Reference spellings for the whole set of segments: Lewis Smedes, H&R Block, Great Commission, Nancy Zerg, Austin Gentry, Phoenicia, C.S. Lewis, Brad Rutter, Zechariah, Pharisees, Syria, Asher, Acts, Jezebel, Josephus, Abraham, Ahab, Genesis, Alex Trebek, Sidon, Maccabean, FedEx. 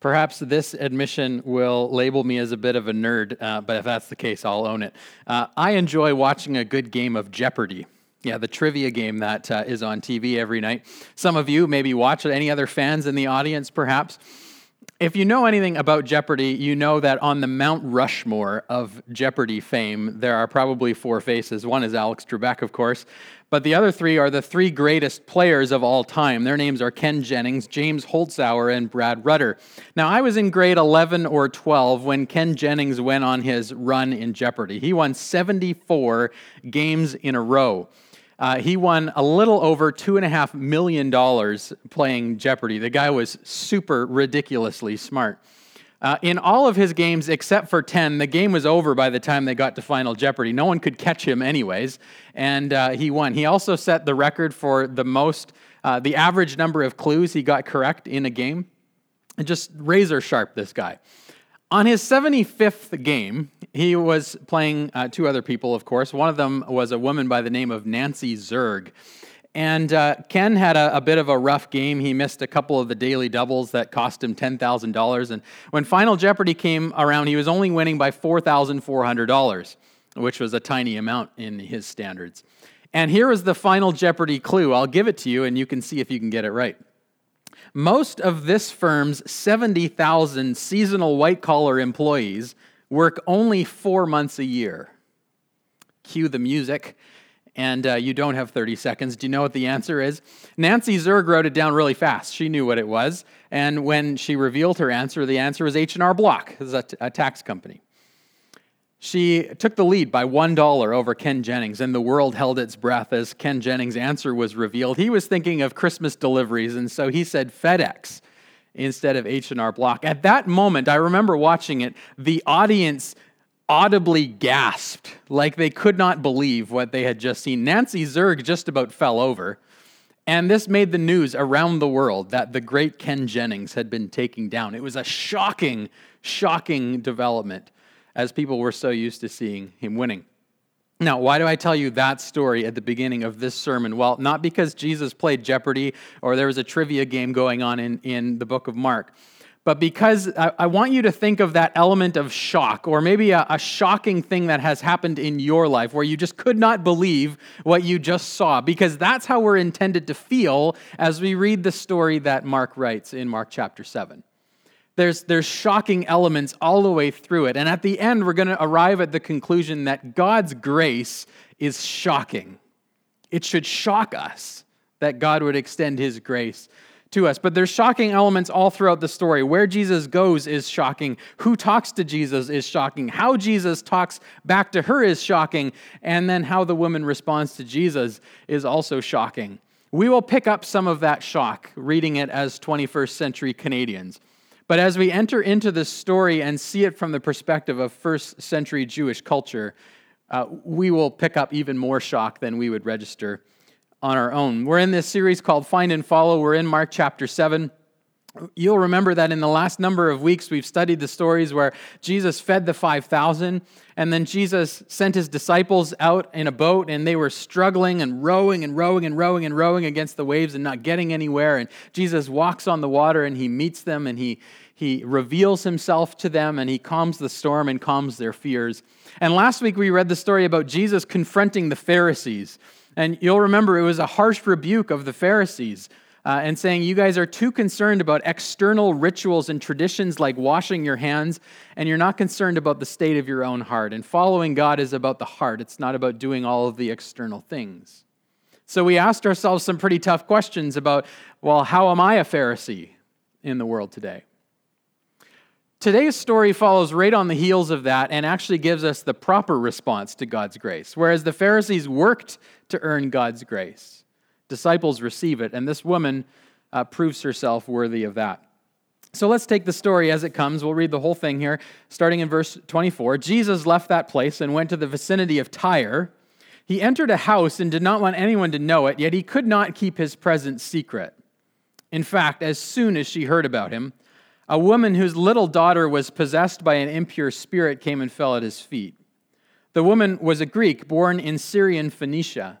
Perhaps this admission will label me as a bit of a nerd, but if that's the case, I'll own it. I enjoy watching a good game of Jeopardy! Yeah, the trivia game that is on TV every night. Some of you maybe watch it. Any other fans in the audience, perhaps? If you know anything about Jeopardy!, you know that on the Mount Rushmore of Jeopardy! Fame, there are probably four faces. One is Alex Trebek, of course, but the other three are the three greatest players of all time. Their names are Ken Jennings, James Holzhauer, and Brad Rutter. Now, I was in grade 11 or 12 when Ken Jennings went on his run in Jeopardy! He won 74 games in a row. He won a little over $2.5 million playing Jeopardy! The guy was super ridiculously smart. In all of his games, except for 10, the game was over by the time they got to Final Jeopardy! No one could catch him anyways, and he won. He also set the record for the most, the average number of clues he got correct in a game. And just razor sharp, this guy. On his 75th game, he was playing two other people, of course. One of them was a woman by the name of Nancy Zerg. And Ken had a bit of a rough game. He missed a couple of the daily doubles that cost him $10,000. And when Final Jeopardy! Came around, he was only winning by $4,400, which was a tiny amount in his standards. And here is the Final Jeopardy! Clue. I'll give it to you, and you can see if you can get it right. Most of this firm's 70,000 seasonal white-collar employees work only 4 months a year. Cue the music, and you don't have 30 seconds. Do you know what the answer is? Nancy Zerg wrote it down really fast. She knew what it was, and when she revealed her answer, the answer was H&R Block. It was a tax company. She took the lead by $1 over Ken Jennings, and the world held its breath as Ken Jennings' answer was revealed. He was thinking of Christmas deliveries, and so he said FedEx instead of H&R Block. At that moment, I remember watching it, the audience audibly gasped, like they could not believe what they had just seen. Nancy Zerg just about fell over, and this made the news around the world that the great Ken Jennings had been taken down. It was a shocking, shocking development, as people were so used to seeing him winning. Now, why do I tell you that story at the beginning of this sermon? Well, not because Jesus played Jeopardy! Or there was a trivia game going on in the book of Mark, but because I want you to think of that element of shock, or maybe a shocking thing that has happened in your life where you just could not believe what you just saw, because that's how we're intended to feel as we read the story that Mark writes in Mark chapter 7. There's shocking elements all the way through it. And at the end, we're going to arrive at the conclusion that God's grace is shocking. It should shock us that God would extend his grace to us. But there's shocking elements all throughout the story. Where Jesus goes is shocking. Who talks to Jesus is shocking. How Jesus talks back to her is shocking. And then how the woman responds to Jesus is also shocking. We will pick up some of that shock reading it as 21st century Canadians. But as we enter into this story and see it from the perspective of first century Jewish culture, we will pick up even more shock than we would register on our own. We're in this series called Find and Follow. We're in Mark chapter 7. You'll remember that in the last number of weeks, we've studied the stories where Jesus fed the 5,000, and then Jesus sent his disciples out in a boat, and they were struggling and rowing against the waves and not getting anywhere. And Jesus walks on the water, and he meets them, and he reveals himself to them, and he calms the storm and calms their fears. And last week, we read the story about Jesus confronting the Pharisees. And you'll remember it was a harsh rebuke of the Pharisees, and saying, you guys are too concerned about external rituals and traditions like washing your hands, and you're not concerned about the state of your own heart. And following God is about the heart. It's not about doing all of the external things. So we asked ourselves some pretty tough questions about, well, how am I a Pharisee in the world today? Today's story follows right on the heels of that and actually gives us the proper response to God's grace, whereas the Pharisees worked to earn God's grace. Disciples receive it, and this woman proves herself worthy of that. So let's take the story as it comes. We'll read the whole thing here, starting in verse 24. Jesus left that place and went to the vicinity of Tyre. He entered a house and did not want anyone to know it, yet he could not keep his presence secret. In fact, as soon as she heard about him, a woman whose little daughter was possessed by an impure spirit came and fell at his feet. The woman was a Greek born in Syrian Phoenicia.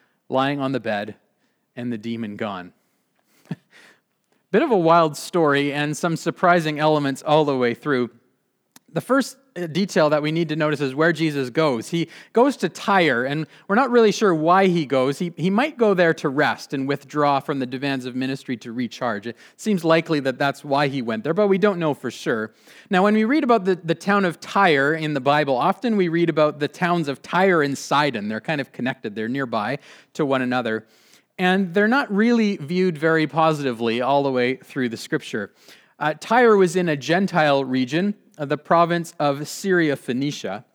lying on the bed and the demon gone. Bit of a wild story and some surprising elements all the way through. The first detail that we need to notice is where Jesus goes. He goes to Tyre, and we're not really sure why he goes. He might go there to rest and withdraw from the demands of ministry to recharge. It seems likely that that's why he went there, but we don't know for sure. Now, when we read about the town of Tyre in the Bible, often we read about the towns of Tyre and Sidon. They're kind of connected. They're nearby to one another, and they're not really viewed very positively all the way through the Scripture. Tyre was in a Gentile region, the province of Syria, Phoenicia,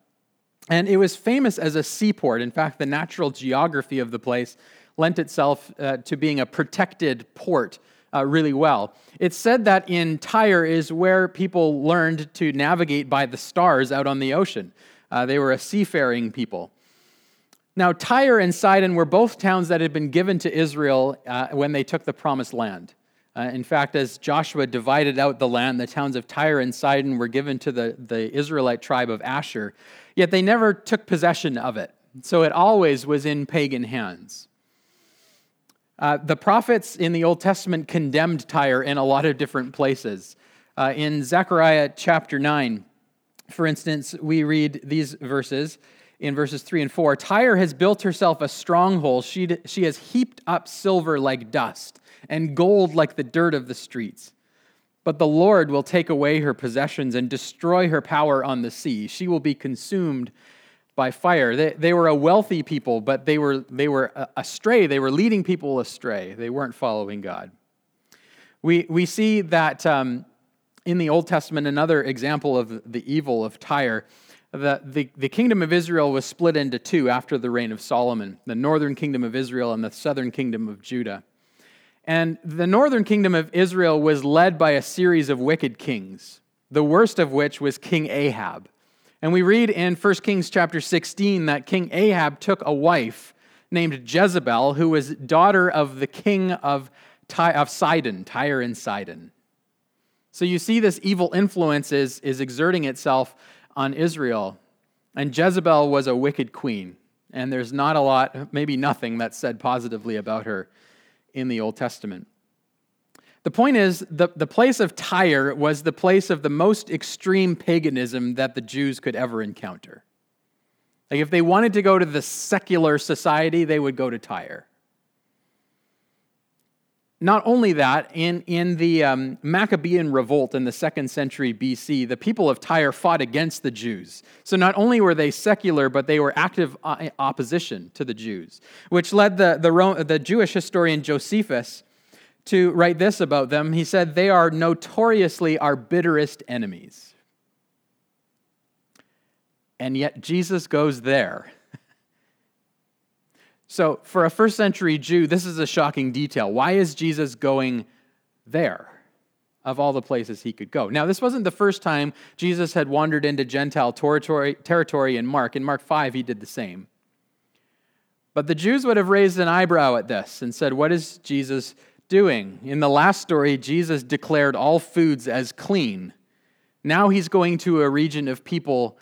and it was famous as a seaport. In fact, the natural geography of the place lent itself to being a protected port really well. It's said that in Tyre is where people learned to navigate by the stars out on the ocean. They were a seafaring people. Now, Tyre and Sidon were both towns that had been given to Israel when they took the promised land. In fact, as Joshua divided out the land, the towns of Tyre and Sidon were given to the Israelite tribe of Asher, yet they never took possession of it. So it always was in pagan hands. The prophets in the Old Testament condemned Tyre in a lot of different places. In Zechariah chapter 9, for instance, we read these verses. In verses 3 and 4, Tyre has built herself a stronghold. She has heaped up silver like dust and gold like the dirt of the streets. But the Lord will take away her possessions and destroy her power on the sea. She will be consumed by fire. They were a wealthy people, but they were astray. They were leading people astray. They weren't following God. We see that in the Old Testament, another example of the evil of Tyre. The kingdom of Israel was split into two after the reign of Solomon, the northern kingdom of Israel and the southern kingdom of Judah. And the northern kingdom of Israel was led by a series of wicked kings, the worst of which was King Ahab. And we read in 1 Kings chapter 16 that King Ahab took a wife named Jezebel, who was daughter of the king of Sidon, Tyre and Sidon. So you see this evil influence is exerting itself on Israel, and Jezebel was a wicked queen, and there's not a lot, maybe nothing, that's said positively about her in the Old Testament. The point is, the place of Tyre was the place of the most extreme paganism that the Jews could ever encounter. Like, if they wanted to go to the secular society, they would go to Tyre. Not only that, in the Maccabean revolt in the 2nd century BC, the people of Tyre fought against the Jews. So not only were they secular, but they were active opposition to the Jews, which led the Jewish historian Josephus to write this about them. He said, "They are notoriously our bitterest enemies." And yet Jesus goes there. So for a first century Jew, this is a shocking detail. Why is Jesus going there of all the places he could go? Now, this wasn't the first time Jesus had wandered into Gentile territory in Mark. In Mark 5, he did the same. But the Jews would have raised an eyebrow at this and said, what is Jesus doing? In the last story, Jesus declared all foods as clean. Now he's going to a region of people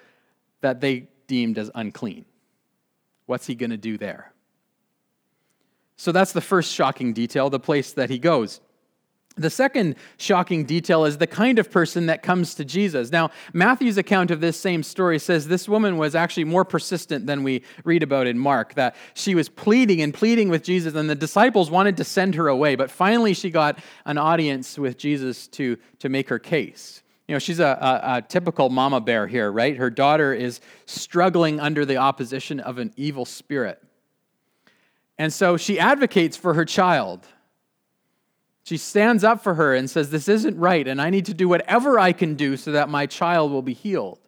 that they deemed as unclean. What's he going to do there? So that's the first shocking detail, the place that he goes. The second shocking detail is the kind of person that comes to Jesus. Now, Matthew's account of this same story says this woman was actually more persistent than we read about in Mark, that she was pleading and pleading with Jesus, and the disciples wanted to send her away, but finally she got an audience with Jesus to make her case. You know, she's a typical mama bear here, right? Her daughter is struggling under the opposition of an evil spirit. And so she advocates for her child. She stands up for her and says, this isn't right, and I need to do whatever I can do so that my child will be healed.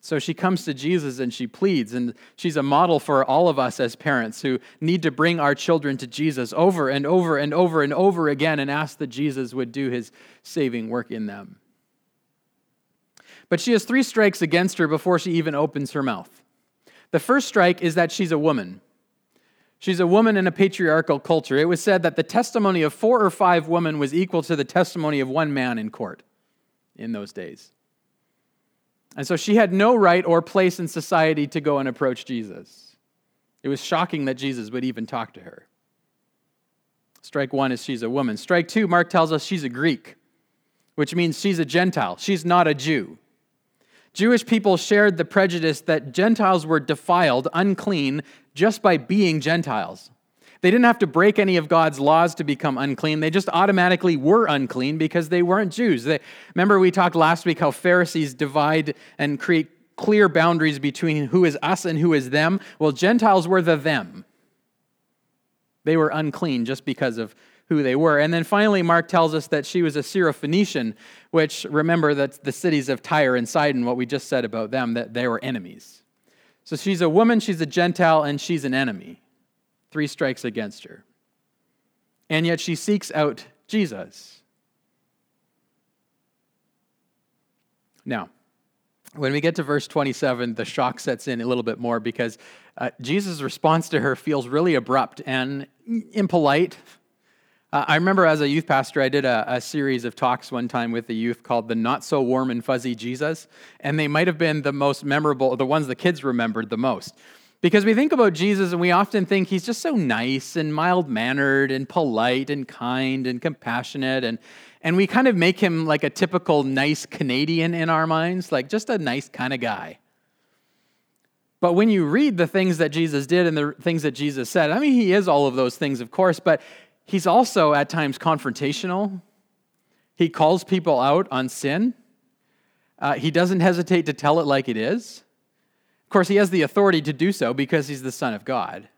So she comes to Jesus and she pleads, and she's a model for all of us as parents who need to bring our children to Jesus over and over and over and over again and ask that Jesus would do his saving work in them. But she has three strikes against her before she even opens her mouth. The first strike is that she's a woman. She's a woman in a patriarchal culture. It was said that the testimony of 4 or 5 women was equal to the testimony of 1 man in court in those days. And so she had no right or place in society to go and approach Jesus. It was shocking that Jesus would even talk to her. Strike 1 is she's a woman. Strike 2, Mark tells us she's a Greek, which means she's a Gentile. She's not a Jew. Jewish people shared the prejudice that Gentiles were defiled, unclean, just by being Gentiles. They didn't have to break any of God's laws to become unclean. They just automatically were unclean because they weren't Jews. Remember we talked last week how Pharisees divide and create clear boundaries between who is us and who is them. Well, Gentiles were the them. They were unclean just because of who they were. And then finally, Mark tells us that she was a Syrophoenician, which, remember, that's the cities of Tyre and Sidon, what we just said about them, that they were enemies. So she's a woman, she's a Gentile, and she's an enemy. 3 strikes against her. And yet she seeks out Jesus. Now, when we get to verse 27, the shock sets in a little bit more because Jesus' response to her feels really abrupt and impolite. I remember as a youth pastor, I did a series of talks one time with the youth called The Not So Warm and Fuzzy Jesus, and they might have been the most memorable, the ones the kids remembered the most. Because we think about Jesus and we often think he's just so nice and mild-mannered and polite and kind and compassionate, and we kind of make him like a typical nice Canadian in our minds, like just a nice kind of guy. But when you read the things that Jesus did and the things that Jesus said, I mean, he is all of those things, of course, but he's also at times confrontational. He calls people out on sin. He doesn't hesitate to tell it like it is. Of course, he has the authority to do so because he's the Son of God.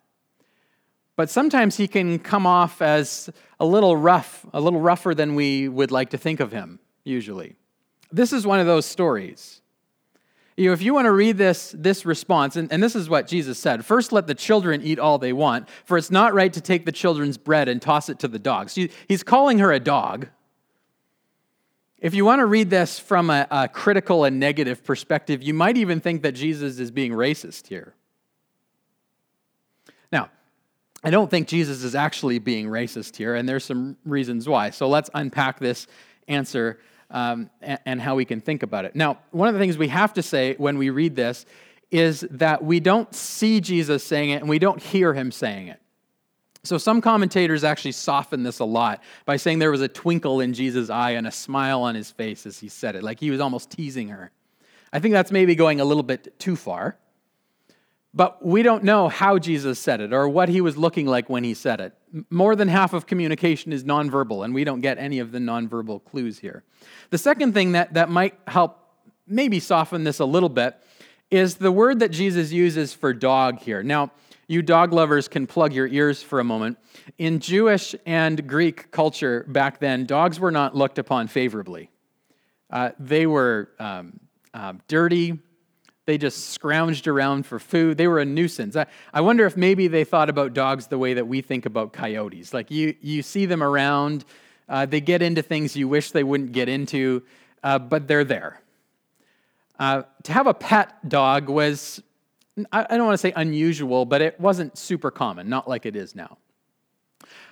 But sometimes he can come off as a little rough, a little rougher than we would like to think of him, usually. This is one of those stories. You know, if you want to read this response, and this is what Jesus said, first let the children eat all they want, for it's not right to take the children's bread and toss it to the dogs. He's calling her a dog. If you want to read this from a critical and negative perspective, you might even think that Jesus is being racist here. Now, I don't think Jesus is actually being racist here, and there's some reasons why. So let's unpack this answer and how we can think about it. Now, one of the things we have to say when we read this is that we don't see Jesus saying it and we don't hear him saying it. So some commentators actually soften this a lot by saying there was a twinkle in Jesus' eye and a smile on his face as he said it, like he was almost teasing her. I think that's maybe going a little bit too far, but we don't know how Jesus said it or what he was looking like when he said it. More than half of communication is nonverbal, and we don't get any of the nonverbal clues here. The second thing that might help maybe soften this a little bit is the word that Jesus uses for dog here. Now, you dog lovers can plug your ears for a moment. In Jewish and Greek culture back then, dogs were not looked upon favorably. They were dirty. They just scrounged around for food. They were a nuisance. I wonder if maybe they thought about dogs the way that we think about coyotes. Like you see them around. They get into things you wish they wouldn't get into, but they're there. To have a pet dog was, I don't want to say unusual, but it wasn't super common, not like it is now.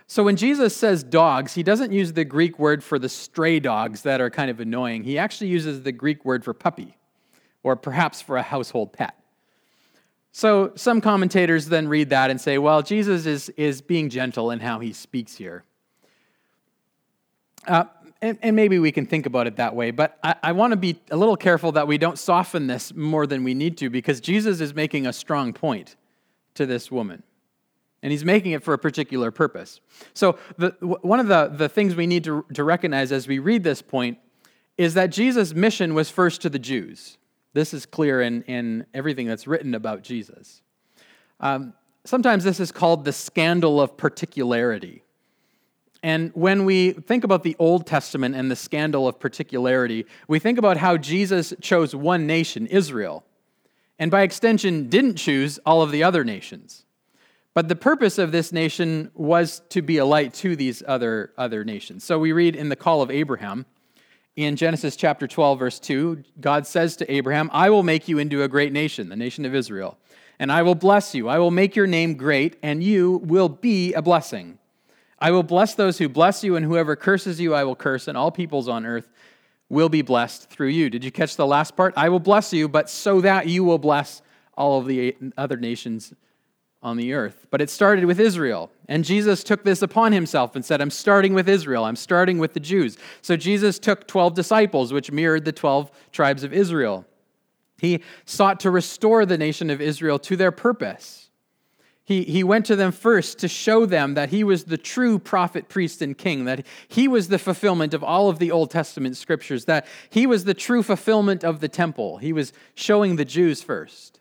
So when Jesus says dogs, he doesn't use the Greek word for the stray dogs that are kind of annoying. He actually uses the Greek word for puppy, or perhaps for a household pet. So some commentators then read that and say, well, Jesus is being gentle in how he speaks here. And maybe we can think about it that way, but I want to be a little careful that we don't soften this more than we need to, because Jesus is making a strong point to this woman. And he's making it for a particular purpose. So one of the things we need to recognize as we read this point is that Jesus' mission was first to the Jews. This is clear in everything that's written about Jesus. Sometimes this is called the scandal of particularity. And when we think about the Old Testament and the scandal of particularity, we think about how Jesus chose one nation, Israel, and by extension didn't choose all of the other nations. But the purpose of this nation was to be a light to these other nations. So we read in the call of Abraham, in Genesis chapter 12, verse 2, God says to Abraham, I will make you into a great nation, the nation of Israel, and I will bless you. I will make your name great, and you will be a blessing. I will bless those who bless you, and whoever curses you I will curse, and all peoples on earth will be blessed through you. Did you catch the last part? I will bless you, but so that you will bless all of the other nations on the earth. But it started with Israel, and Jesus took this upon himself and said, I'm starting with Israel, I'm starting with the Jews. So Jesus took 12 disciples, which mirrored the 12 tribes of Israel. He sought to restore the nation of Israel to their purpose. He went to them first to show them that he was the true prophet, priest, and king, that he was the fulfillment of all of the Old Testament scriptures, that he was the true fulfillment of the temple. He was showing the Jews first.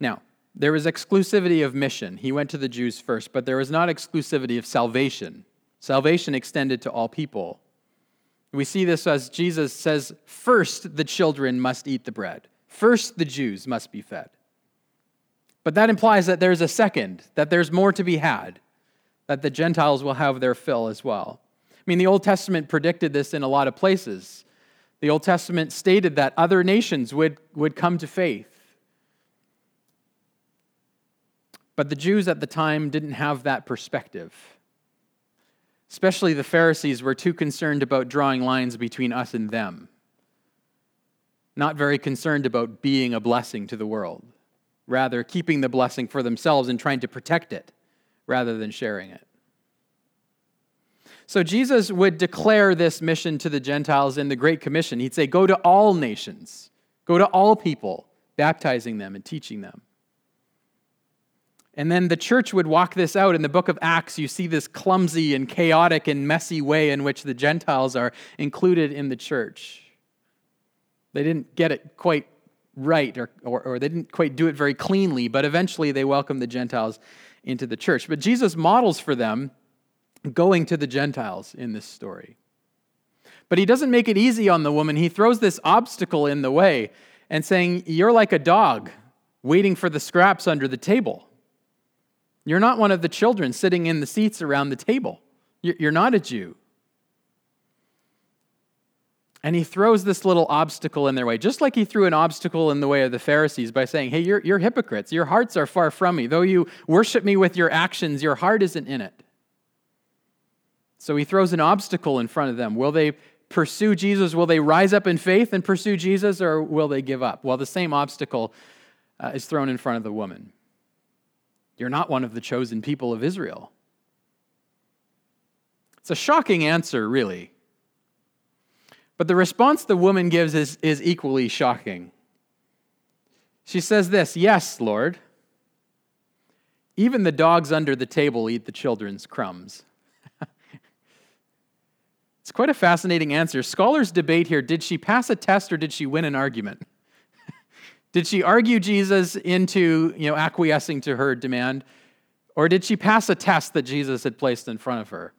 Now, there was exclusivity of mission. He went to the Jews first, but there was not exclusivity of salvation. Salvation extended to all people. We see this as Jesus says, first the children must eat the bread. First the Jews must be fed. But that implies that there's a second, that there's more to be had, that the Gentiles will have their fill as well. I mean, the Old Testament predicted this in a lot of places. The Old Testament stated that other nations would come to faith. But the Jews at the time didn't have that perspective. Especially the Pharisees were too concerned about drawing lines between us and them. Not very concerned about being a blessing to the world. Rather, keeping the blessing for themselves and trying to protect it rather than sharing it. So Jesus would declare this mission to the Gentiles in the Great Commission. He'd say, go to all nations. Go to all people, baptizing them and teaching them. And then the church would walk this out. In the book of Acts, you see this clumsy and chaotic and messy way in which the Gentiles are included in the church. They didn't get it quite right, or they didn't quite do it very cleanly, but eventually they welcomed the Gentiles into the church. But Jesus models for them going to the Gentiles in this story. But he doesn't make it easy on the woman. He throws this obstacle in the way and saying, you're like a dog waiting for the scraps under the table. You're not one of the children sitting in the seats around the table. You're not a Jew. And he throws this little obstacle in their way, just like he threw an obstacle in the way of the Pharisees by saying, hey, you're hypocrites. Your hearts are far from me. Though you worship me with your actions, your heart isn't in it. So he throws an obstacle in front of them. Will they pursue Jesus? Will they rise up in faith and pursue Jesus, or will they give up? Well, the same obstacle is thrown in front of the woman. You're not one of the chosen people of Israel. It's a shocking answer, really. But the response the woman gives is equally shocking. She says this, yes, Lord, even the dogs under the table eat the children's crumbs. It's quite a fascinating answer. Scholars debate here, did she pass a test or did she win an argument? Did she argue Jesus into, acquiescing to her demand? Or did she pass a test that Jesus had placed in front of her?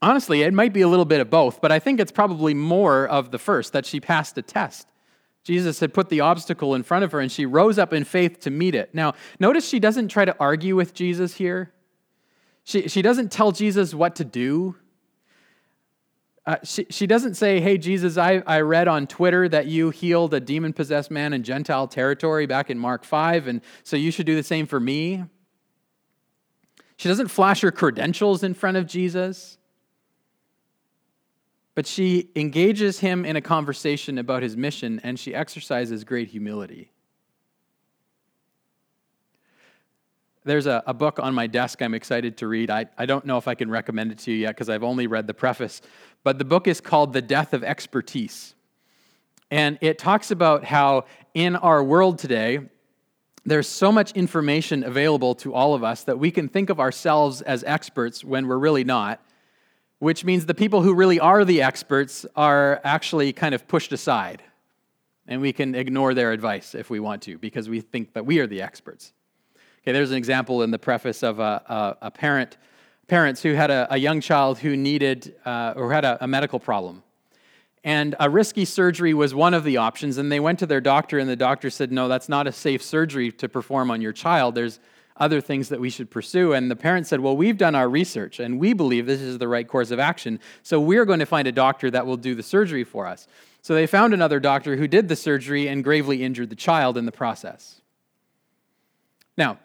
Honestly, it might be a little bit of both, but I think it's probably more of the first, that she passed a test. Jesus had put the obstacle in front of her, and she rose up in faith to meet it. Now, notice she doesn't try to argue with Jesus here. She doesn't tell Jesus what to do. She doesn't say, hey, Jesus, I read on Twitter that you healed a demon-possessed man in Gentile territory back in Mark 5, and so you should do the same for me. She doesn't flash her credentials in front of Jesus, but she engages him in a conversation about his mission, and she exercises great humility. There's a book on my desk I'm excited to read. I don't know if I can recommend it to you yet because I've only read the preface, but the book is called The Death of Expertise. And it talks about how in our world today, there's so much information available to all of us that we can think of ourselves as experts when we're really not, which means the people who really are the experts are actually kind of pushed aside. And we can ignore their advice if we want to because we think that we are the experts. Okay, there's an example in the preface of a parents who had a young child who needed, or had a medical problem. And a risky surgery was one of the options, and they went to their doctor, and the doctor said, no, that's not a safe surgery to perform on your child. There's other things that we should pursue. And the parents said, well, we've done our research, and we believe this is the right course of action, so we're going to find a doctor that will do the surgery for us. So they found another doctor who did the surgery and gravely injured the child in the process. Now,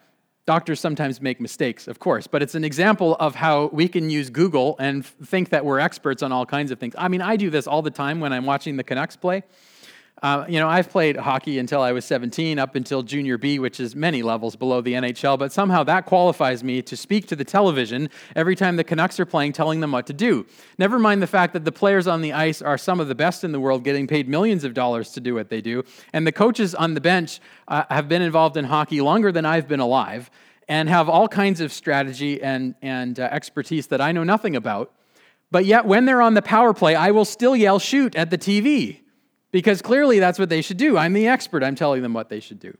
doctors sometimes make mistakes, of course, but it's an example of how we can use Google and think that we're experts on all kinds of things. I mean, I do this all the time when I'm watching the Canucks play. I've played hockey until I was 17, up until junior B, which is many levels below the NHL, but somehow that qualifies me to speak to the television every time the Canucks are playing, telling them what to do. Never mind the fact that the players on the ice are some of the best in the world, getting paid millions of dollars to do what they do, and the coaches on the bench have been involved in hockey longer than I've been alive, and have all kinds of strategy and expertise that I know nothing about, but yet when they're on the power play, I will still yell shoot at the TV. Because clearly that's what they should do. I'm the expert. I'm telling them what they should do.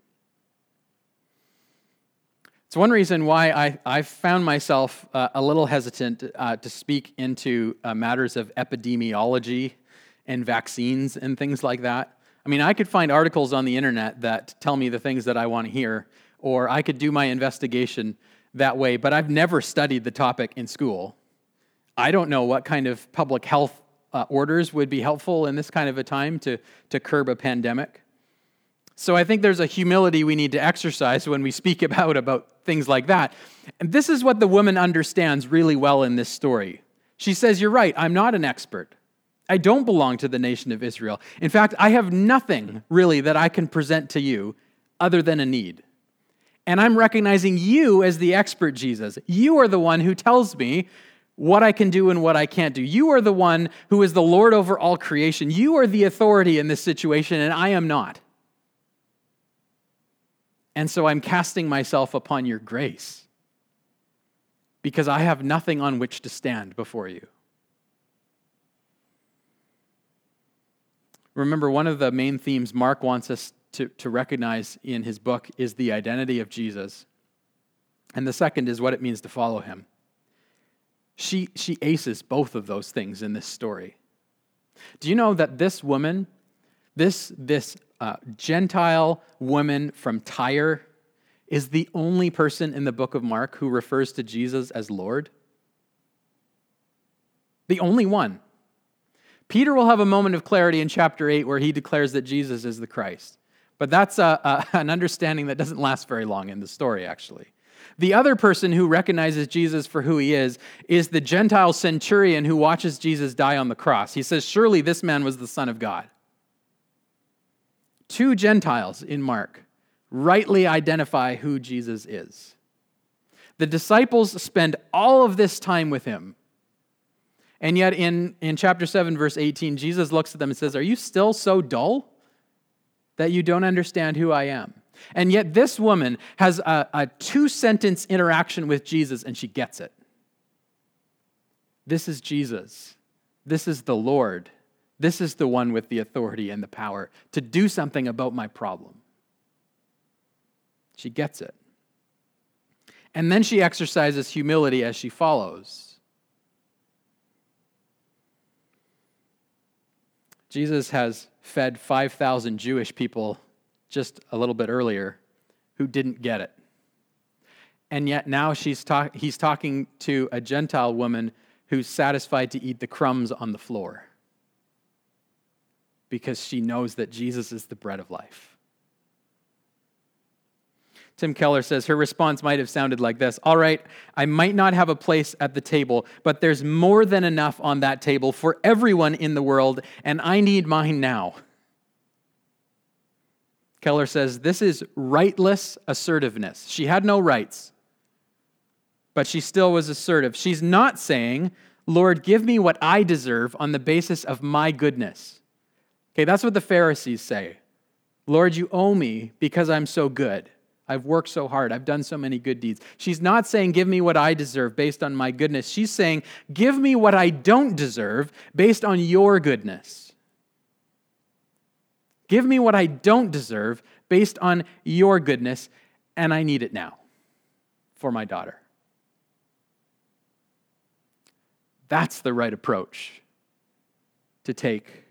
It's one reason why I found myself a little hesitant to speak into matters of epidemiology and vaccines and things like that. I mean, I could find articles on the internet that tell me the things that I want to hear, or I could do my investigation that way, but I've never studied the topic in school. I don't know what kind of public health orders would be helpful in this kind of a time to curb a pandemic. So I think there's a humility we need to exercise when we speak about things like that. And this is what the woman understands really well in this story. She says, you're right, I'm not an expert. I don't belong to the nation of Israel. In fact, I have nothing really that I can present to you other than a need. And I'm recognizing you as the expert, Jesus. You are the one who tells me what I can do and what I can't do. You are the one who is the Lord over all creation. You are the authority in this situation, and I am not. And so I'm casting myself upon your grace because I have nothing on which to stand before you. Remember, one of the main themes Mark wants us to recognize in his book is the identity of Jesus. And the second is what it means to follow him. She aces both of those things in this story. Do you know that this woman, this Gentile woman from Tyre, is the only person in the book of Mark who refers to Jesus as Lord? The only one. Peter will have a moment of clarity in chapter 8 where he declares that Jesus is the Christ. But that's an understanding that doesn't last very long in the story, actually. The other person who recognizes Jesus for who he is the Gentile centurion who watches Jesus die on the cross. He says, surely this man was the Son of God. Two Gentiles in Mark rightly identify who Jesus is. The disciples spend all of this time with him. And yet in chapter 7, verse 18, Jesus looks at them and says, are you still so dull that you don't understand who I am? And yet this woman has a two-sentence interaction with Jesus, and she gets it. This is Jesus. This is the Lord. This is the one with the authority and the power to do something about my problem. She gets it. And then she exercises humility as she follows. Jesus has fed 5,000 Jewish people just a little bit earlier, who didn't get it. And yet now he's talking to a Gentile woman who's satisfied to eat the crumbs on the floor because she knows that Jesus is the bread of life. Tim Keller says her response might have sounded like this: all right, I might not have a place at the table, but there's more than enough on that table for everyone in the world, and I need mine now. Keller says, this is rightless assertiveness. She had no rights, but she still was assertive. She's not saying, Lord, give me what I deserve on the basis of my goodness. Okay, that's what the Pharisees say. Lord, you owe me because I'm so good. I've worked so hard. I've done so many good deeds. She's not saying, give me what I deserve based on my goodness. She's saying, give me what I don't deserve based on your goodness. Give me what I don't deserve based on your goodness, and I need it now for my daughter. That's the right approach to take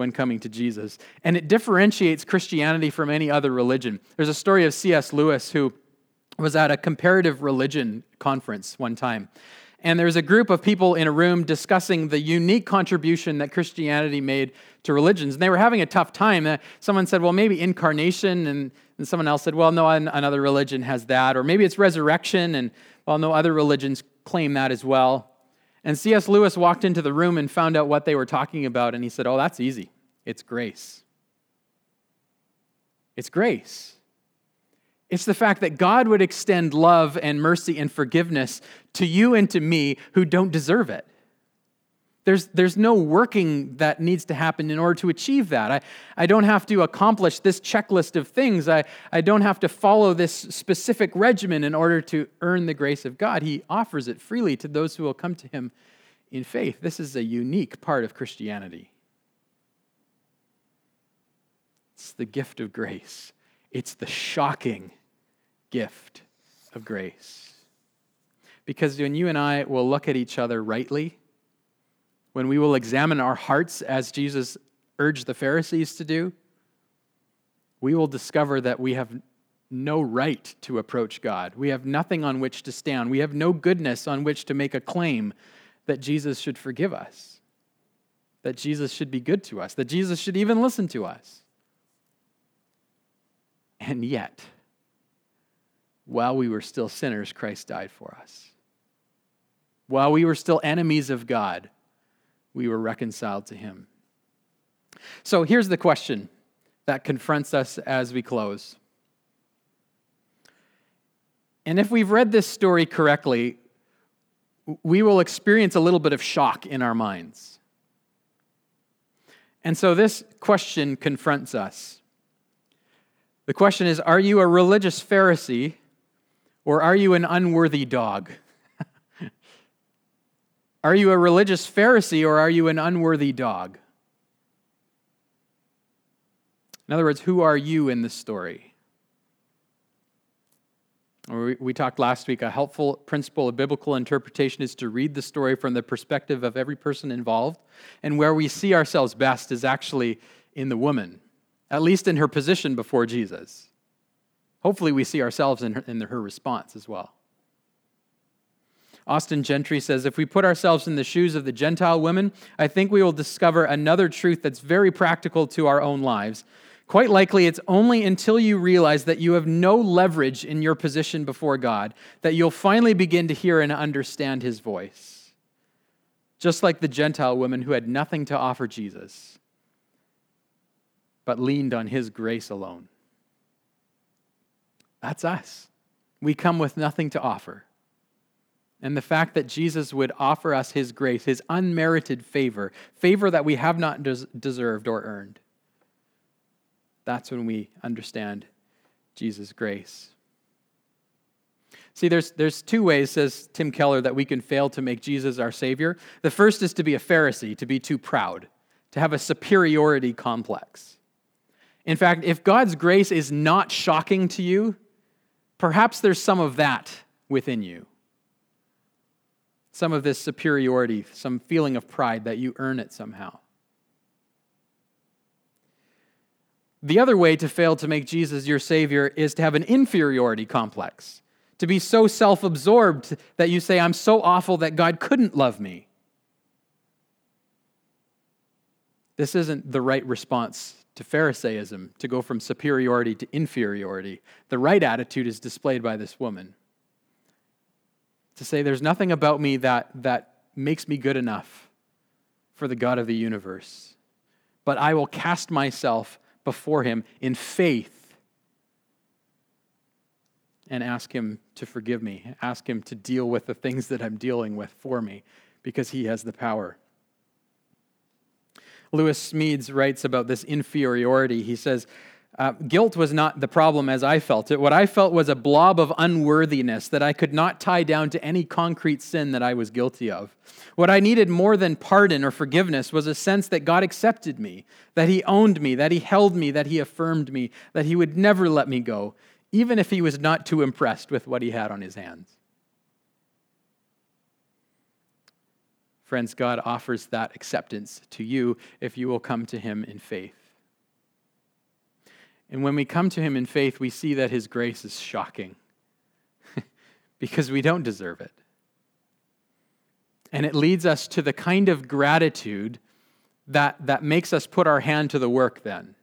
when coming to Jesus. And it differentiates Christianity from any other religion. There's a story of C.S. Lewis who was at a comparative religion conference one time. And there was a group of people in a room discussing the unique contribution that Christianity made to religions. And they were having a tough time. Someone said, well, maybe incarnation. And someone else said, well, no, another religion has that. Or maybe it's resurrection. And well, no, other religions claim that as well. And C.S. Lewis walked into the room and found out what they were talking about. And he said, oh, that's easy. It's grace. It's grace. It's the fact that God would extend love and mercy and forgiveness to you and to me who don't deserve it. There's no working that needs to happen in order to achieve that. I don't have to accomplish this checklist of things. I don't have to follow this specific regimen in order to earn the grace of God. He offers it freely to those who will come to him in faith. This is a unique part of Christianity. It's the gift of grace. It's the shocking gift of grace. Because when you and I will look at each other rightly, when we will examine our hearts as Jesus urged the Pharisees to do, we will discover that we have no right to approach God. We have nothing on which to stand. We have no goodness on which to make a claim that Jesus should forgive us, that Jesus should be good to us, that Jesus should even listen to us. And yet, while we were still sinners, Christ died for us. While we were still enemies of God, we were reconciled to him. So here's the question that confronts us as we close. And if we've read this story correctly, we will experience a little bit of shock in our minds. And so this question confronts us. The question is, are you a religious Pharisee or are you an unworthy dog? Are you a religious Pharisee or are you an unworthy dog? In other words, who are you in this story? We talked last week, a helpful principle of biblical interpretation is to read the story from the perspective of every person involved, and where we see ourselves best is actually in the woman. At least in her position before Jesus. Hopefully we see ourselves in her response as well. Austin Gentry says, if we put ourselves in the shoes of the Gentile women, I think we will discover another truth that's very practical to our own lives. Quite likely it's only until you realize that you have no leverage in your position before God that you'll finally begin to hear and understand his voice. Just like the Gentile women who had nothing to offer Jesus, but leaned on his grace alone. That's us. We come with nothing to offer. And the fact that Jesus would offer us his grace, his unmerited favor, favor that we have not deserved or earned, that's when we understand Jesus' grace. See, there's two ways, says Tim Keller, that we can fail to make Jesus our Savior. The first is to be a Pharisee, to be too proud, to have a superiority complex. In fact, if God's grace is not shocking to you, perhaps there's some of that within you. Some of this superiority, some feeling of pride that you earn it somehow. The other way to fail to make Jesus your Savior is to have an inferiority complex, to be so self-absorbed that you say, I'm so awful that God couldn't love me. This isn't the right response to Pharisaism, to go from superiority to inferiority. The right attitude is displayed by this woman. To say, there's nothing about me that makes me good enough for the God of the universe, but I will cast myself before him in faith and ask him to forgive me, ask him to deal with the things that I'm dealing with for me, because he has the power. Lewis Smedes writes about this inferiority. He says, guilt was not the problem as I felt it. What I felt was a blob of unworthiness that I could not tie down to any concrete sin that I was guilty of. What I needed more than pardon or forgiveness was a sense that God accepted me, that he owned me, that he held me, that he affirmed me, that he would never let me go, even if he was not too impressed with what he had on his hands. Friends, God offers that acceptance to you if you will come to him in faith. And when we come to him in faith, we see that his grace is shocking because we don't deserve it. And it leads us to the kind of gratitude that makes us put our hand to the work then.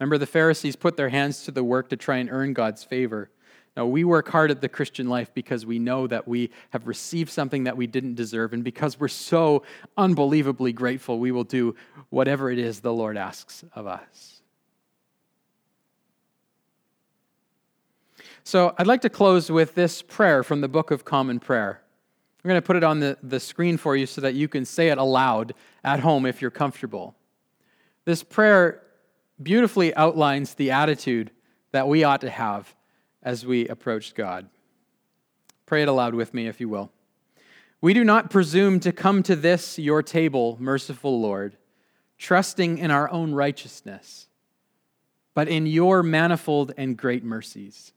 Remember, the Pharisees put their hands to the work to try and earn God's favor. Now, we work hard at the Christian life because we know that we have received something that we didn't deserve, and because we're so unbelievably grateful, we will do whatever it is the Lord asks of us. So I'd like to close with this prayer from the Book of Common Prayer. I'm going to put it on the screen for you so that you can say it aloud at home if you're comfortable. This prayer beautifully outlines the attitude that we ought to have as we approach God. Pray it aloud with me, if you will. We do not presume to come to this, your table, merciful Lord, trusting in our own righteousness, but in your manifold and great mercies.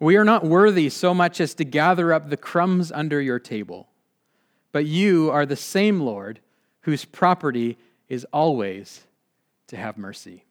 We are not worthy so much as to gather up the crumbs under your table, but you are the same Lord whose property is always to have mercy.